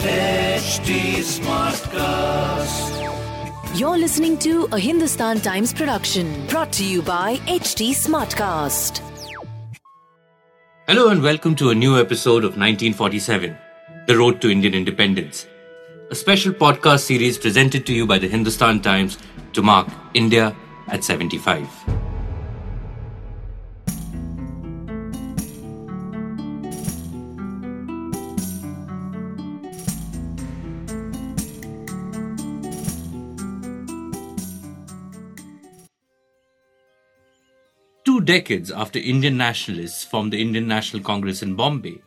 HT Smartcast. You're listening to a Hindustan Times production brought to you by HT Smartcast. Hello and welcome to a new episode of 1947, The Road to Indian Independence, a special podcast series presented to you by the Hindustan Times to mark India at 75. Decades after Indian nationalists formed the Indian National Congress in Bombay,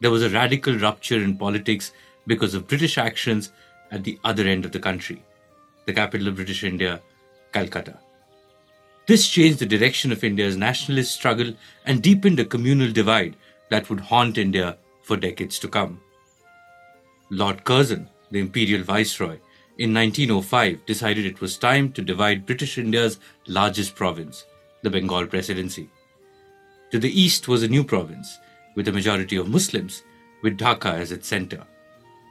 there was a radical rupture in politics because of British actions at the other end of the country, the capital of British India, Calcutta. This changed the direction of India's nationalist struggle and deepened a communal divide that would haunt India for decades to come. Lord Curzon, the imperial viceroy, in 1905 decided it was time to divide British India's largest province, the Bengal Presidency. To the east was a new province, with a majority of Muslims, with Dhaka as its centre.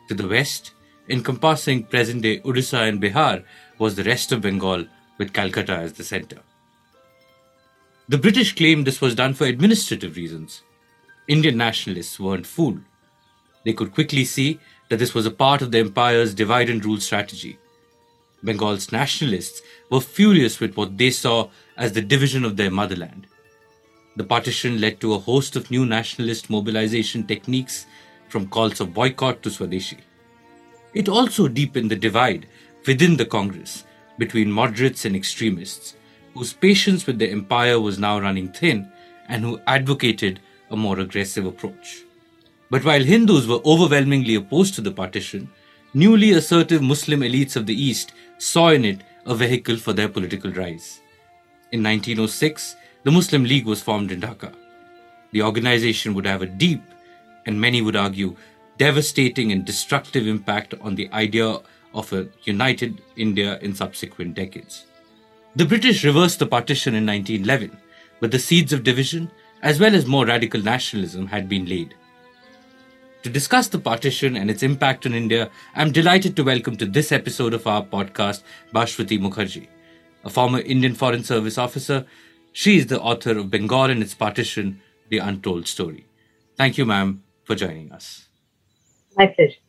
To the west, encompassing present-day Odisha and Bihar, was the rest of Bengal, with Calcutta as the centre. The British claimed this was done for administrative reasons. Indian nationalists weren't fooled. They could quickly see that this was a part of the empire's divide-and-rule strategy. Bengal's nationalists were furious with what they saw as the division of their motherland. The partition led to a host of new nationalist mobilization techniques, from calls of boycott to Swadeshi. It also deepened the divide within the Congress between moderates and extremists, whose patience with the empire was now running thin and who advocated a more aggressive approach. But while Hindus were overwhelmingly opposed to the partition, newly assertive Muslim elites of the East saw in it a vehicle for their political rise. In 1906, the Muslim League was formed in Dhaka. The organization would have a deep, and many would argue, devastating and destructive impact on the idea of a united India in subsequent decades. The British reversed the partition in 1911, but the seeds of division, as well as more radical nationalism, had been laid. To discuss the partition and its impact on India, I'm delighted to welcome to this episode of our podcast Bhaswati Mukherjee, a former Indian Foreign Service officer. She is the author of Bengal and Its Partition, The Untold Story. Thank you, ma'am, for joining us. My pleasure.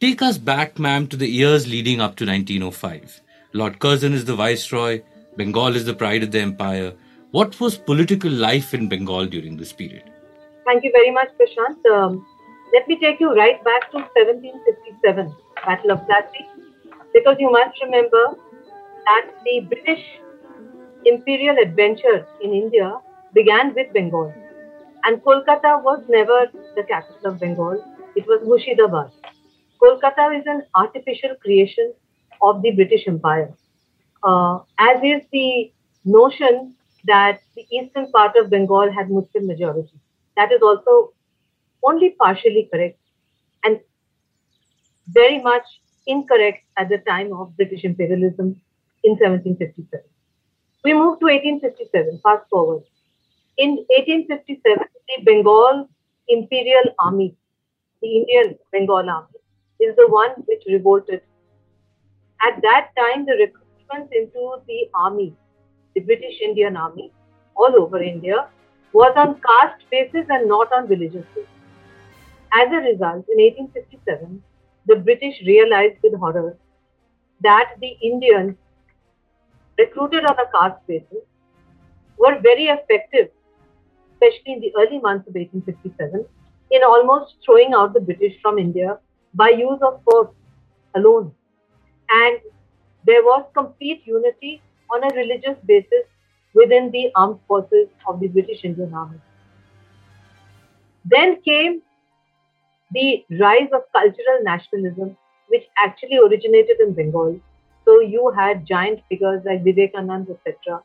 Take us back, ma'am, to the years leading up to 1905. Lord Curzon is the viceroy. Bengal is the pride of the empire. What was political life in Bengal during this period? Thank you very much, Prashant. Let me take you right back to 1757, Battle of Plassey, because you must remember that the British imperial adventure in India began with Bengal. And Kolkata was never the capital of Bengal. It was Murshidabad. Kolkata is an artificial creation of the British Empire, as is the notion that the eastern part of Bengal had Muslim majority. That is also only partially correct and very much incorrect at the time of British imperialism in 1757. We move to 1857, fast forward. In 1857, the Bengal Imperial Army, the Indian Bengal Army, is the one which revolted. At that time, the recruitment into the army, the British Indian Army, all over India, was on caste basis and not on religious basis. As a result, in 1857, the British realized with horror that the Indians recruited on a caste basis were very effective, especially in the early months of 1857, in almost throwing out the British from India by use of force alone. And there was complete unity on a religious basis within the armed forces of the British Indian Army. Then came the rise of cultural nationalism, which actually originated in Bengal. So you had giant figures like Vivekananda, etc.,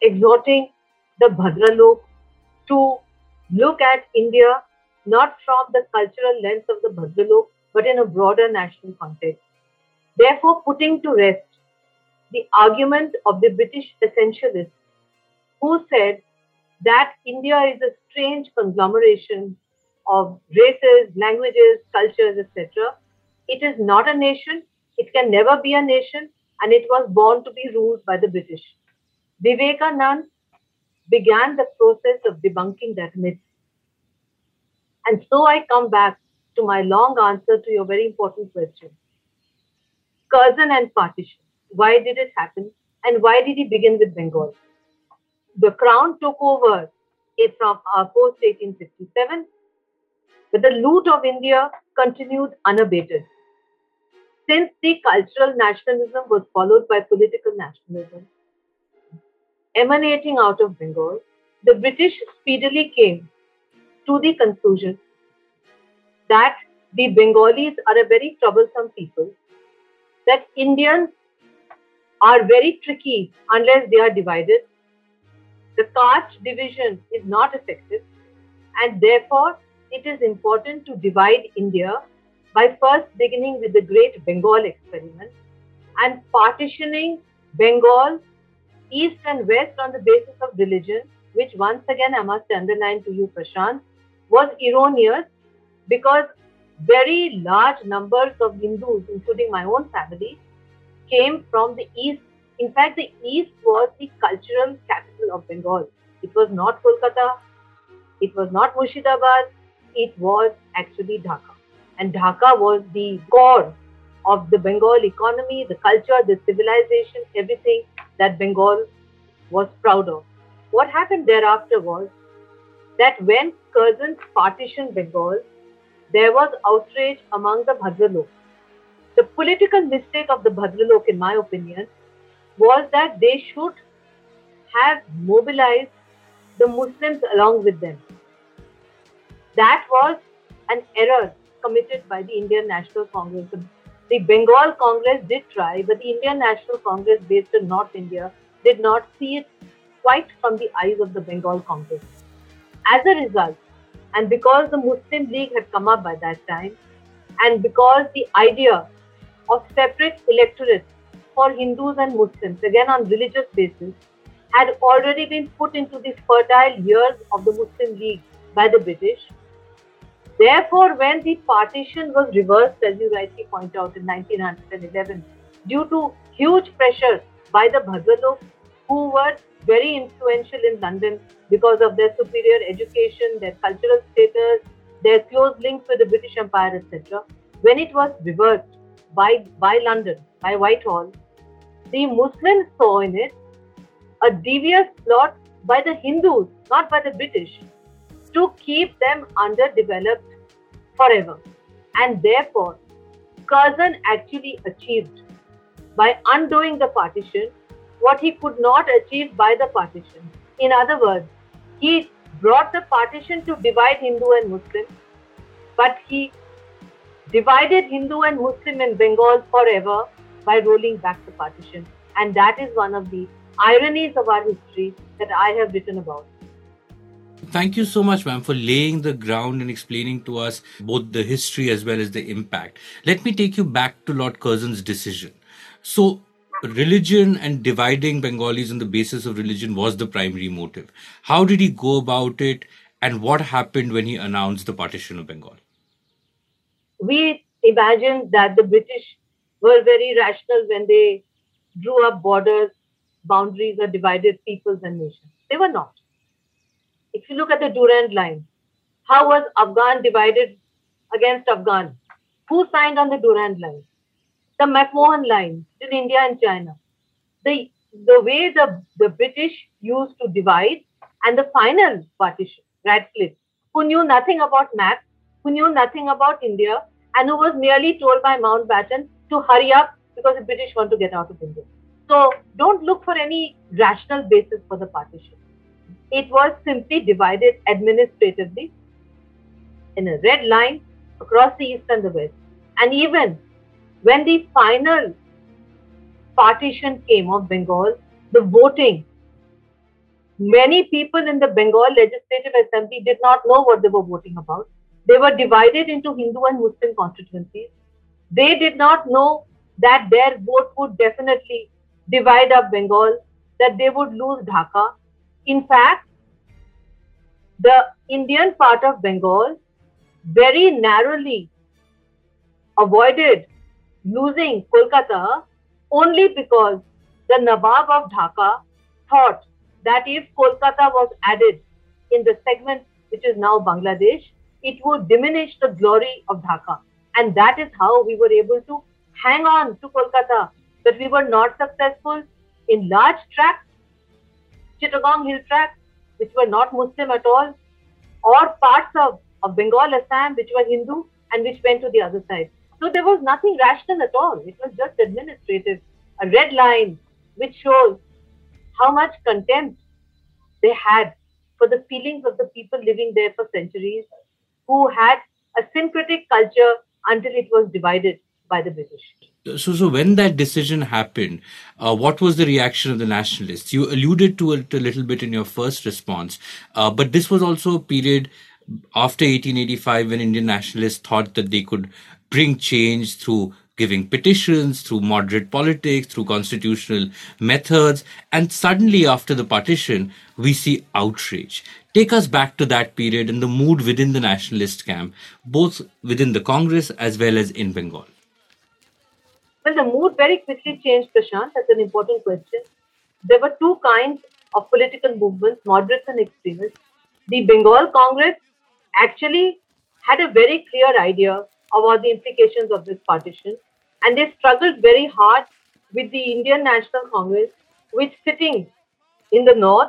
exhorting the Bhadralok to look at India not from the cultural lens of the Bhadralok, but in a broader national context. Therefore, putting to rest the argument of the British essentialists, who said that India is a strange conglomeration of races, languages, cultures, etc. It is not a nation, it can never be a nation, and it was born to be ruled by the British. Vivekananda began the process of debunking that myth. And so I come back to my long answer to your very important question. Curzon and partition. Why did it happen? And why did he begin with Bengal? The crown took over from post-1857, but the loot of India continued unabated. Since the cultural nationalism was followed by political nationalism, emanating out of Bengal, the British speedily came to the conclusion that the Bengalis are a very troublesome people, that Indians are very tricky unless they are divided. The caste division is not effective, and therefore it is important to divide India by first beginning with the Great Bengal Experiment and partitioning Bengal east and west on the basis of religion, which once again I must underline to you, Prashant, was erroneous because very large numbers of Hindus, including my own family, came from the east. In fact, the east was the cultural capital of Bengal. It was not Kolkata, it was not Murshidabad, it was actually Dhaka. And Dhaka was the core of the Bengal economy, the culture, the civilization, everything that Bengal was proud of. What happened thereafter was that when Curzon partitioned Bengal, there was outrage among the Bhadralok. The political mistake of the Bhadralok, in my opinion, was that they should have mobilized the Muslims along with them. That was an error committed by the Indian National Congress. The Bengal Congress did try, but the Indian National Congress based in North India did not see it quite from the eyes of the Bengal Congress. As a result, and because the Muslim League had come up by that time, and because the idea of separate electorates for Hindus and Muslims, again on religious basis, had already been put into the fertile years of the Muslim League by the British. Therefore, when the partition was reversed, as you rightly point out, in 1911, due to huge pressure by the Bhadralok, who were very influential in London because of their superior education, their cultural status, their close links with the British Empire, etc., when it was reversed by London, by Whitehall, the Muslims saw in it a devious plot by the Hindus, not by the British, to keep them underdeveloped forever. And therefore, Curzon actually achieved, by undoing the partition, what he could not achieve by the partition. In other words, he brought the partition to divide Hindu and Muslim, but he divided Hindu and Muslim in Bengal forever by rolling back the partition. And that is one of the ironies of our history that I have written about. Thank you so much, ma'am, for laying the ground and explaining to us both the history as well as the impact. Let me take you back to Lord Curzon's decision. So, religion and dividing Bengalis on the basis of religion was the primary motive. How did he go about it, and what happened when he announced the partition of Bengal? We imagined that the British were very rational when they drew up borders, boundaries, or divided peoples and nations. They were not. If you look at the Durand line, how was Afghan divided against Afghan? Who signed on the Durand line? The McMahon line in India and China. The way the British used to divide, and the final partition, Radcliffe, who knew nothing about maps, who knew nothing about India, and who was merely told by Mountbatten to hurry up because the British want to get out of India. So don't look for any rational basis for the partition. It was simply divided administratively in a red line across the east and the west. And even when the final partition came of Bengal, the voting, many people in the Bengal Legislative Assembly did not know what they were voting about. They were divided into Hindu and Muslim constituencies. They did not know that their vote would definitely divide up Bengal, that they would lose Dhaka. In fact, the Indian part of Bengal very narrowly avoided losing Kolkata only because the Nawab of Dhaka thought that if Kolkata was added in the segment which is now Bangladesh, it would diminish the glory of Dhaka. And that is how we were able to hang on to Kolkata, but we were not successful in large tracts, Chittagong hill tracts, which were not Muslim at all, or parts of Bengal, Assam, which were Hindu and which went to the other side. So there was nothing rational at all. It was just administrative, a red line, which shows how much contempt they had for the feelings of the people living there for centuries, who had a syncretic culture until it was divided by the British. So when that decision happened, what was the reaction of the nationalists? You alluded to it a little bit in your first response, but this was also a period after 1885 when Indian nationalists thought that they could bring change through giving petitions, through moderate politics, through constitutional methods. And suddenly after the partition, we see outrage. Take us back to that period and the mood within the nationalist camp, both within the Congress as well as in Bengal. Well, the mood very quickly changed, Prashant. That's an important question. There were two kinds of political movements, moderates and extremists. The Bengal Congress actually had a very clear idea about the implications of this partition, and they struggled very hard with the Indian National Congress, which sitting in the north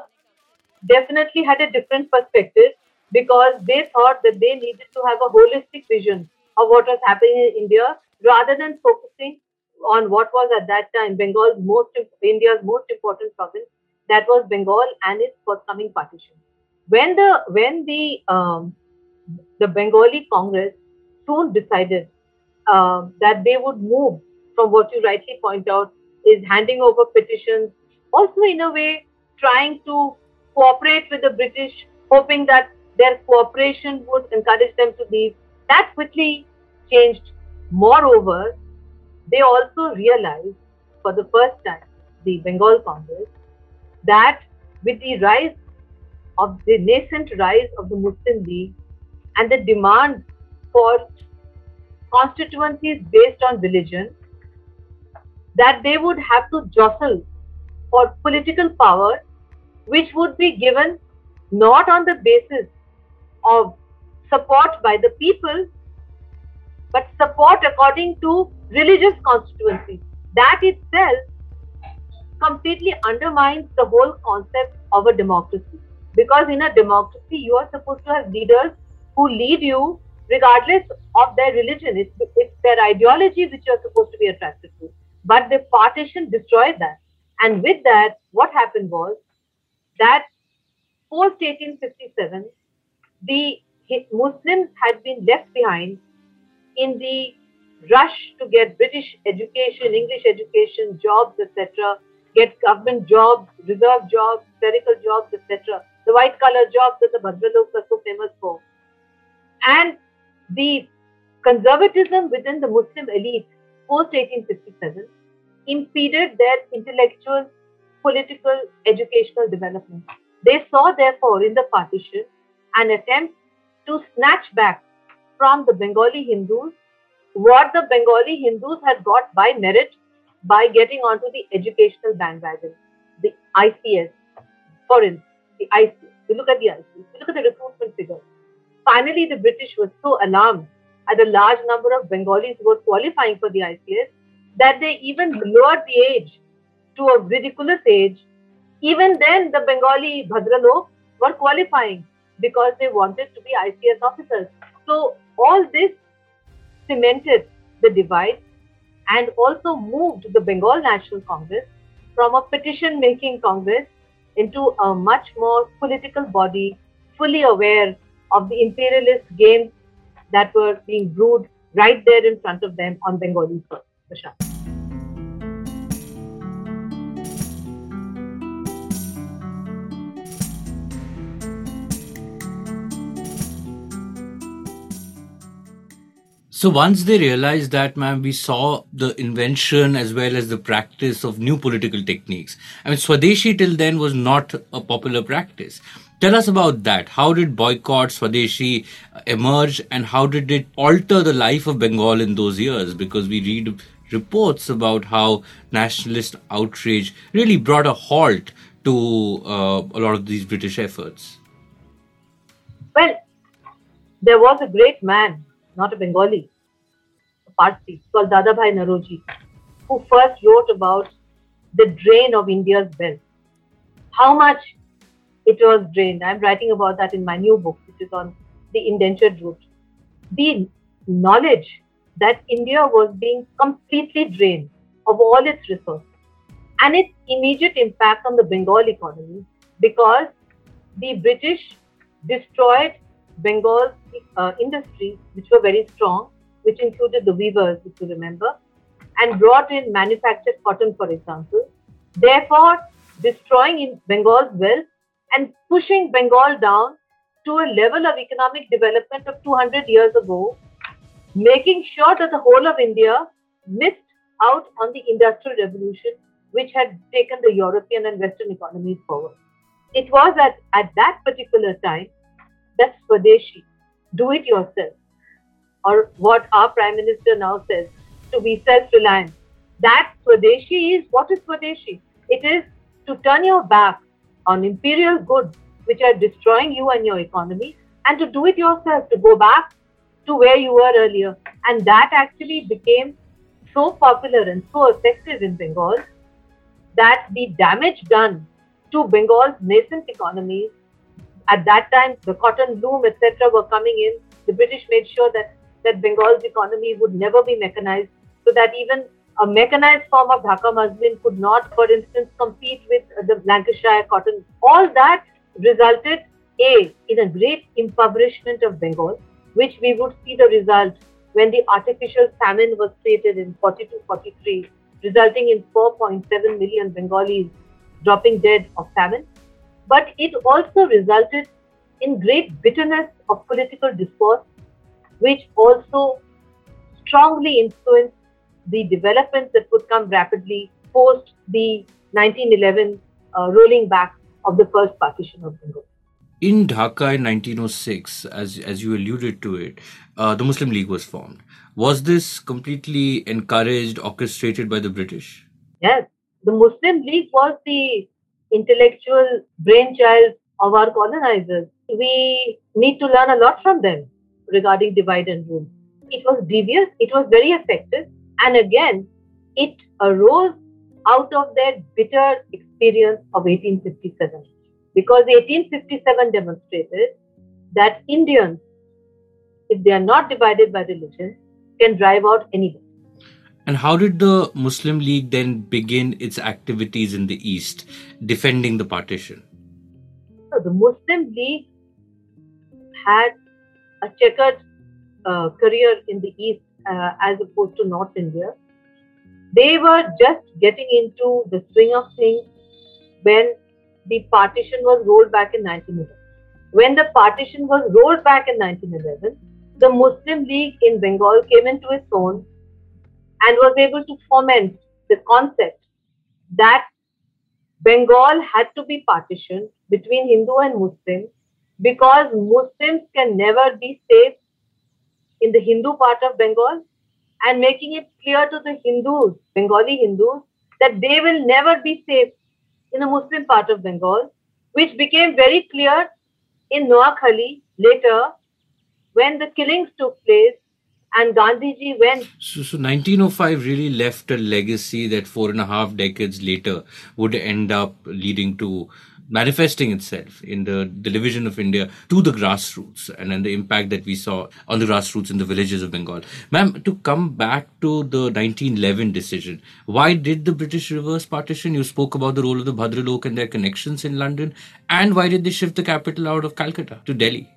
definitely had a different perspective, because they thought that they needed to have a holistic vision of what was happening in India rather than focusing on what was at that time India's most important province, that was Bengal and its forthcoming partition. When the Bengali Congress soon decided that they would move from what you rightly point out is handing over petitions, also in a way trying to cooperate with the British, hoping that their cooperation would encourage them to leave. That quickly changed. Moreover, they also realized for the first time, the Bengal Congress, that with the rise of the nascent rise of the Muslim League and the demand for constituencies based on religion, that they would have to jostle for political power, which would be given not on the basis of support by the people, but support according to religious constituencies. That itself completely undermines the whole concept of a democracy. Because in a democracy, you are supposed to have leaders who lead you regardless of their religion. It's their ideology which you are supposed to be attracted to. But the partition destroyed that. And with that, what happened was that post-1857, the Muslims had been left behind in the rush to get British education, English education, jobs, etc., get government jobs, reserve jobs, clerical jobs, etc., the white-collar jobs that the Bhadralok are so famous for. And the conservatism within the Muslim elite post-1857 impeded their intellectual, political, educational development. They saw, therefore, in the partition an attempt to snatch back from the Bengali Hindus what the Bengali Hindus had got by merit by getting onto the educational bandwagon, the ICS. For instance, the ICS. We look at the ICS. We look at the recruitment figures. Finally, the British were so alarmed at the large number of Bengalis who were qualifying for the ICS that they even lowered the age to a ridiculous age. Even then, the Bengali Bhadralok were qualifying because they wanted to be ICS officers. So all this cemented the divide and also moved the Bengal National Congress from a petition-making Congress into a much more political body, fully aware of the imperialist games that were being brewed right there in front of them on Bengali soil. So once they realized that, ma'am, we saw the invention as well as the practice of new political techniques. I mean, Swadeshi till then was not a popular practice. Tell us about that. How did boycott, Swadeshi emerge, and how did it alter the life of Bengal in those years? Because we read reports about how nationalist outrage really brought a halt to a lot of these British efforts. Well, there was a great man, not a Bengali, a Parsi, called Dadabhai Naroji, who first wrote about the drain of India's wealth, how much it was drained. I'm writing about that in my new book, which is on the indentured route. The knowledge that India was being completely drained of all its resources and its immediate impact on the Bengal economy, because the British destroyed Bengal's industries, which were very strong, which included the weavers, if you remember, and brought in manufactured cotton, for example, therefore destroying in Bengal's wealth and pushing Bengal down to a level of economic development of 200 years ago, making sure that the whole of India missed out on the Industrial Revolution, which had taken the European and Western economies forward. It was at that particular time that Swadeshi, do it yourself, or what our Prime Minister now says, to be self-reliant. That Swadeshi is, what is Swadeshi? It is to turn your back on imperial goods which are destroying you and your economy, and to do it yourself, to go back to where you were earlier. And that actually became so popular and so effective in Bengal that the damage done to Bengal's nascent economies, at that time the cotton loom, etc., were coming in. The British made sure that Bengal's economy would never be mechanized, so that even a mechanized form of Dhaka muslin could not, for instance, compete with the Lancashire cotton. All that resulted, A, in a great impoverishment of Bengal, which we would see the result when the artificial famine was created in 42-43, resulting in 4.7 million Bengalis dropping dead of famine. But it also resulted in great bitterness of political discourse, which also strongly influenced the developments that would come rapidly post the 1911 rolling back of the first partition of Bengal. In Dhaka in 1906, as you alluded to it, the Muslim League was formed. Was this completely encouraged, orchestrated by the British? Yes. The Muslim League was the intellectual brainchild of our colonizers. We need to learn a lot from them regarding divide and rule. It was devious, it was very effective, and again, it arose out of their bitter experience of 1857. Because 1857 demonstrated that Indians, if they are not divided by religion, can drive out anyone. And how did the Muslim League then begin its activities in the East, defending the partition? So the Muslim League had a checkered career in the East as opposed to North India. They were just getting into the swing of things when the partition was rolled back in 1911. When the partition was rolled back in 1911, the Muslim League in Bengal came into its own and was able to foment the concept that Bengal had to be partitioned between Hindu and Muslim, because Muslims can never be safe in the Hindu part of Bengal, and making it clear to the Hindus, Bengali Hindus, that they will never be safe in the Muslim part of Bengal, which became very clear in Noakhali later when the killings took place and Gandhiji went. So 1905 really left a legacy that 4.5 decades later would end up leading to manifesting itself in the division of India to the grassroots, and then the impact that we saw on the grassroots in the villages of Bengal. Ma'am, to come back to the 1911 decision, why did the British reverse partition? You spoke about the role of the Bhadralok and their connections in London. And why did they shift the capital out of Calcutta to Delhi?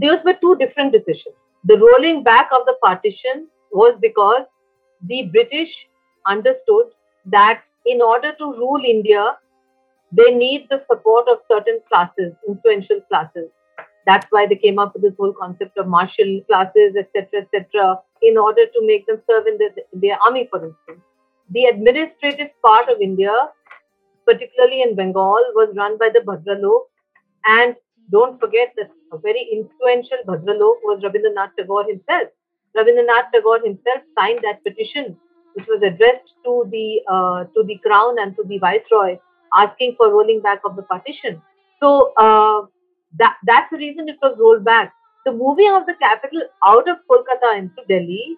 Those were two different decisions. The rolling back of the partition was because the British understood that in order to rule India, they need the support of certain classes, influential classes. That's why they came up with this whole concept of martial classes, etc., etc., in order to make them serve in their army, for instance. The administrative part of India, particularly in Bengal, was run by the Bhadralok And don't forget that a very influential Bhadralok was Rabindranath Tagore himself. Rabindranath Tagore himself signed that petition, which was addressed to the Crown and to the Viceroy, asking for rolling back of the partition. So that's the reason it was rolled back. The moving of the capital out of Kolkata into Delhi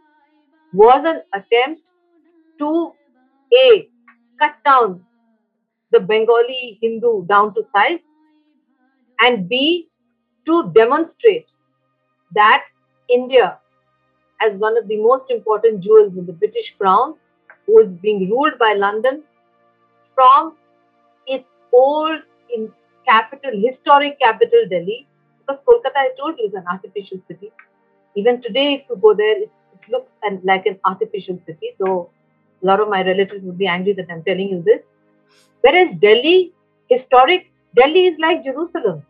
was an attempt to A, cut down the Bengali Hindu down to size, and B, to demonstrate that India, as one of the most important jewels in the British Crown, was being ruled by London from its old historic capital Delhi, because Kolkata, I told you, is an artificial city. Even today, if you go there, it looks like an artificial city. So a lot of my relatives would be angry that I'm telling you this. Whereas Delhi, historic Delhi, is like Jerusalem.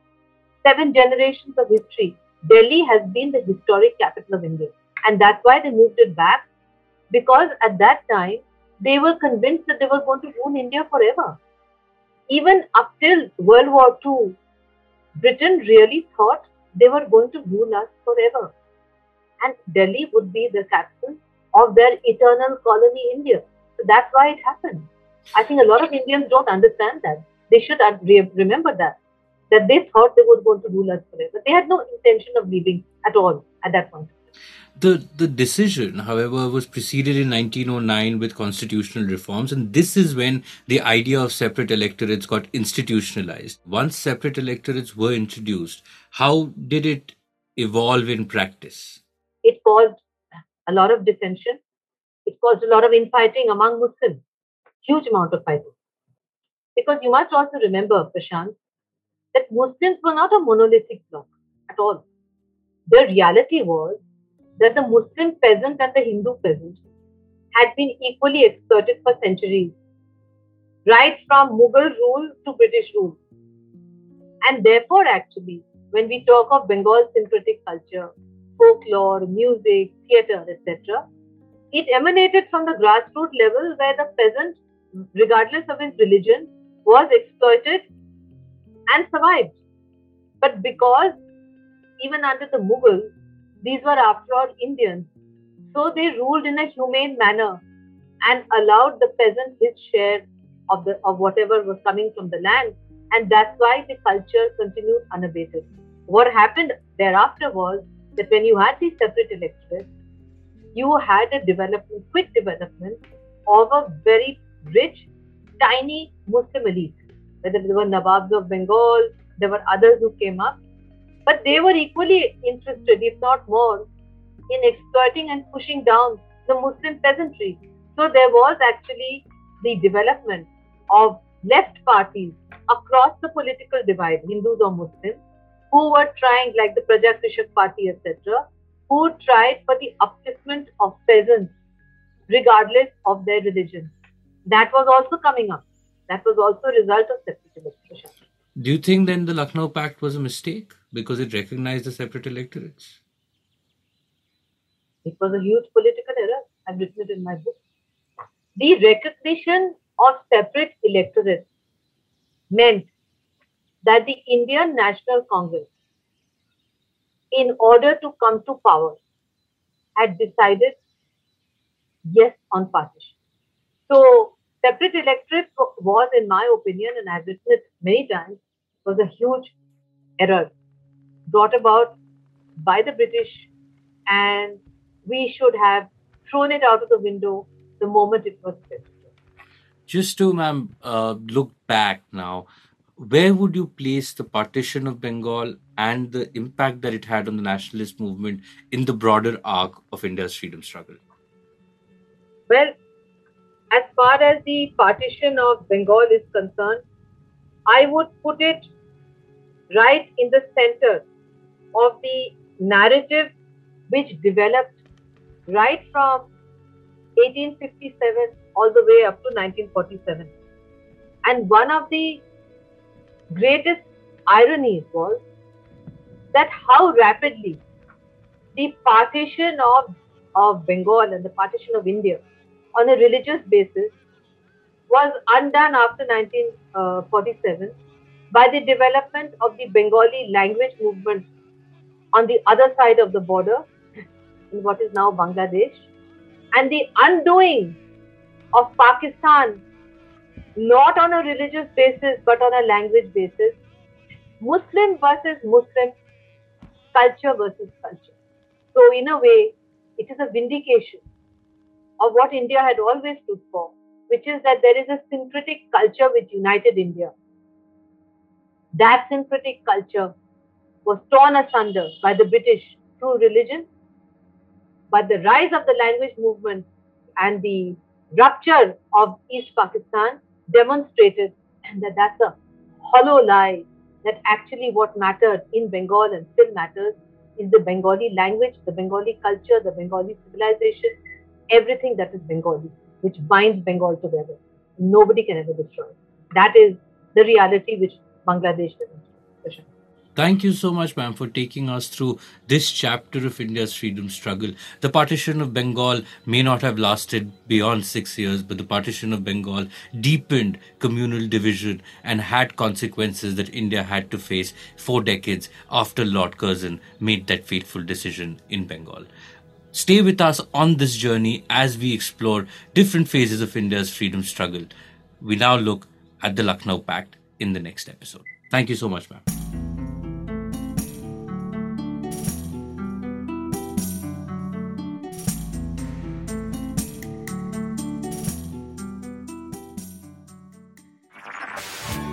7 generations of history. Delhi has been the historic capital of India. And that's why they moved it back, because at that time, they were convinced that they were going to rule India forever. Even up till World War II, Britain really thought they were going to rule us forever. And Delhi would be the capital of their eternal colony, India. So that's why it happened. I think a lot of Indians don't understand that. They should remember that they thought they were going to rule us forever. They had no intention of leaving at all at that point. The decision, however, was preceded in 1909 with constitutional reforms, and this is when the idea of separate electorates got institutionalized. Once separate electorates were introduced, how did it evolve in practice? It caused a lot of dissension. It caused a lot of infighting among Muslims. Huge amount of fighting. Because you must also remember, Prashant, that Muslims were not a monolithic bloc at all. The reality was that the Muslim peasant and the Hindu peasant had been equally exploited for centuries, right from Mughal rule to British rule. And therefore, actually, when we talk of Bengal syncretic culture, folklore, music, theatre, etc., it emanated from the grassroots level, where the peasant, regardless of his religion, was exploited and survived. But because even under the Mughals, these were after all Indians, so they ruled in a humane manner and allowed the peasant his share of whatever was coming from the land, and that's why the culture continued unabated. What happened thereafter was that when you had these separate electorates, you had a quick development of a very rich, tiny Muslim elite. Whether they were Nawabs of Bengal, there were others who came up. But they were equally interested, if not more, in exploiting and pushing down the Muslim peasantry. So there was actually the development of left parties across the political divide, Hindus or Muslims, who were trying, like the Praja Krishak party, etc., who tried for the upliftment of peasants, regardless of their religion. That was also coming up. That was also a result of separate electoration. Do you think then the Lucknow Pact was a mistake, because it recognized the separate electorates? It was a huge political error. I've written it in my book. The recognition of separate electorates meant that the Indian National Congress, in order to come to power, had decided yes on partition. So separate electorate was, in my opinion, and I've written it many times, was a huge error brought about by the British, and we should have thrown it out of the window the moment it was set. Just to, ma'am, look back now, where would you place the partition of Bengal and the impact that it had on the nationalist movement in the broader arc of India's freedom struggle? Well, as far as the partition of Bengal is concerned, I would put it right in the center of the narrative which developed right from 1857 all the way up to 1947. And one of the greatest ironies was that how rapidly the partition of Bengal and the partition of India on a religious basis was undone after 1947 by the development of the Bengali language movement on the other side of the border, in what is now Bangladesh, and the undoing of Pakistan, not on a religious basis but on a language basis, Muslim versus Muslim, culture versus culture. So in a way, it is a vindication of what India had always stood for, which is that there is a syncretic culture which united India. That syncretic culture was torn asunder by the British through religion, but the rise of the language movement and the rupture of East Pakistan demonstrated that that's a hollow lie, that actually what mattered in Bengal and still matters is the Bengali language, the Bengali culture, the Bengali civilization, everything that is Bengali, which binds Bengal together. Nobody can ever destroy it. That is the reality which Bangladesh doesn't. Thank you so much, ma'am, for taking us through this chapter of India's freedom struggle. The partition of Bengal may not have lasted beyond 6 years, but the partition of Bengal deepened communal division and had consequences that India had to face 4 decades after Lord Curzon made that fateful decision in Bengal. Stay with us on this journey as we explore different phases of India's freedom struggle. We now look at the Lucknow Pact in the next episode. Thank you so much, ma'am.